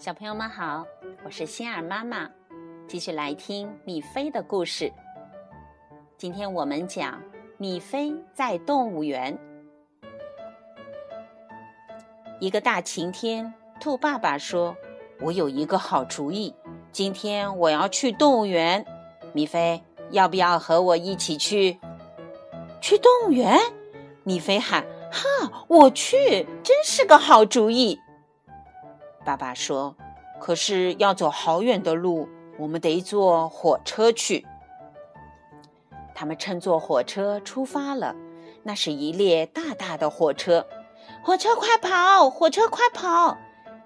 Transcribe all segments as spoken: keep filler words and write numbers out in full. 小朋友们好，我是心儿妈妈，继续来听米菲的故事。今天我们讲米菲在动物园。一个大晴天，兔爸爸说，我有一个好主意，今天我要去动物园，米菲要不要和我一起去？去动物园？米菲喊，哈，我去，真是个好主意。爸爸说，可是要走好远的路，我们得坐火车去。他们乘坐火车出发了，那是一列大大的火车。火车快跑，火车快跑！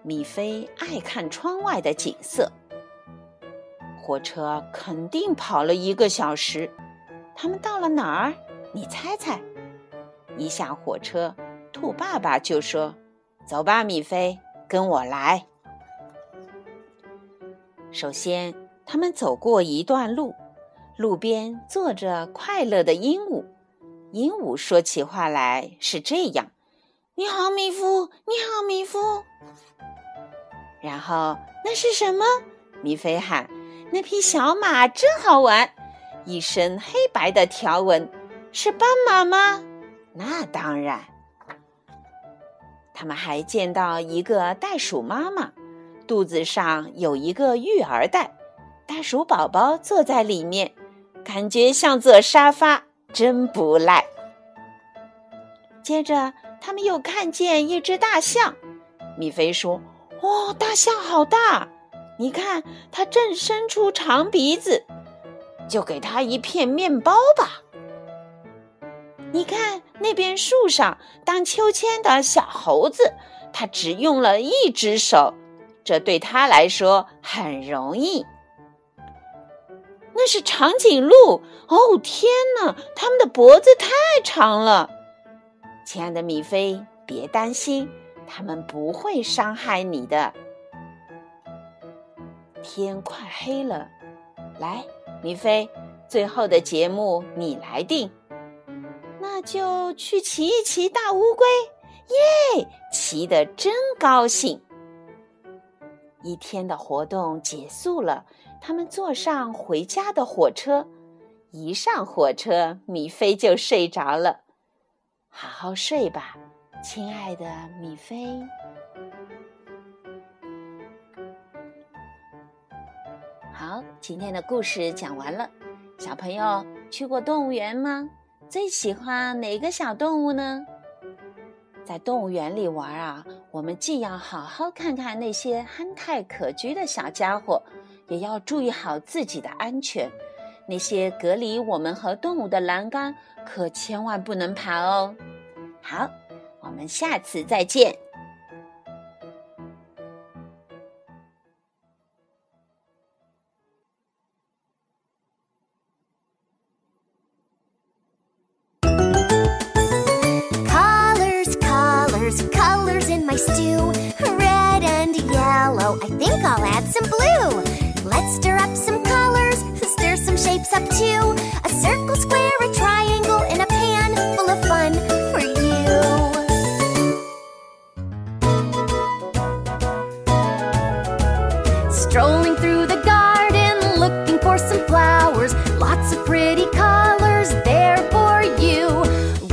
米菲爱看窗外的景色。火车肯定跑了一个小时，他们到了哪儿？你猜猜。一下火车，兔爸爸就说，走吧，米菲，跟我来。首先，他们走过一段路，路边坐着快乐的鹦鹉。鹦鹉说起话来是这样，你好米夫，你好米夫。然后，那是什么？米菲喊，那匹小马真好玩，一身黑白的条纹，是斑马吗？那当然。他们还见到一个袋鼠妈妈，肚子上有一个育儿袋，袋鼠宝宝坐在里面，感觉像座沙发，真不赖。接着他们又看见一只大象，米菲说，哦，大象好大，你看它正伸出长鼻子，就给它一片面包吧。你看那边树上当秋千的小猴子，他只用了一只手，这对他来说很容易。那是长颈鹿，哦天哪，它们的脖子太长了。亲爱的米菲，别担心，它们不会伤害你的。天快黑了，来，米菲，最后的节目你来定。那就去骑一骑大乌龟，耶！骑得真高兴。一天的活动结束了，他们坐上回家的火车。一上火车，米菲就睡着了。好好睡吧，亲爱的米菲。好，今天的故事讲完了。小朋友，去过动物园吗？最喜欢哪个小动物呢？在动物园里玩啊，我们既要好好看看那些憨态可掬的小家伙，也要注意好自己的安全。那些隔离我们和动物的栏杆，可千万不能爬哦。好，我们下次再见。Colors in my stew, red and yellow, I think I'll add some blue. Let's stir up some colors, stir some shapes up too. A circle, square, a triangle, in a pan full of fun for you. Strolling through the garden, looking for some flowers, lots of pretty colors there for you.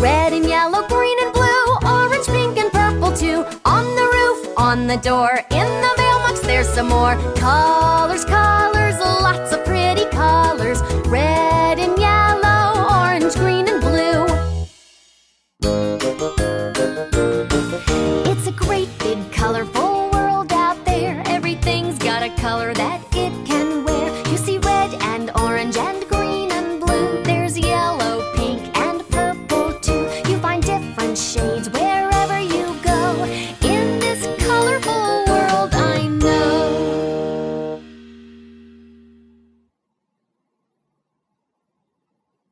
Red and yellow, green and blue, orange, pink and too. On the roof, on the door, in the mailbox there's some more. Colors, colors, lots of pretty colors.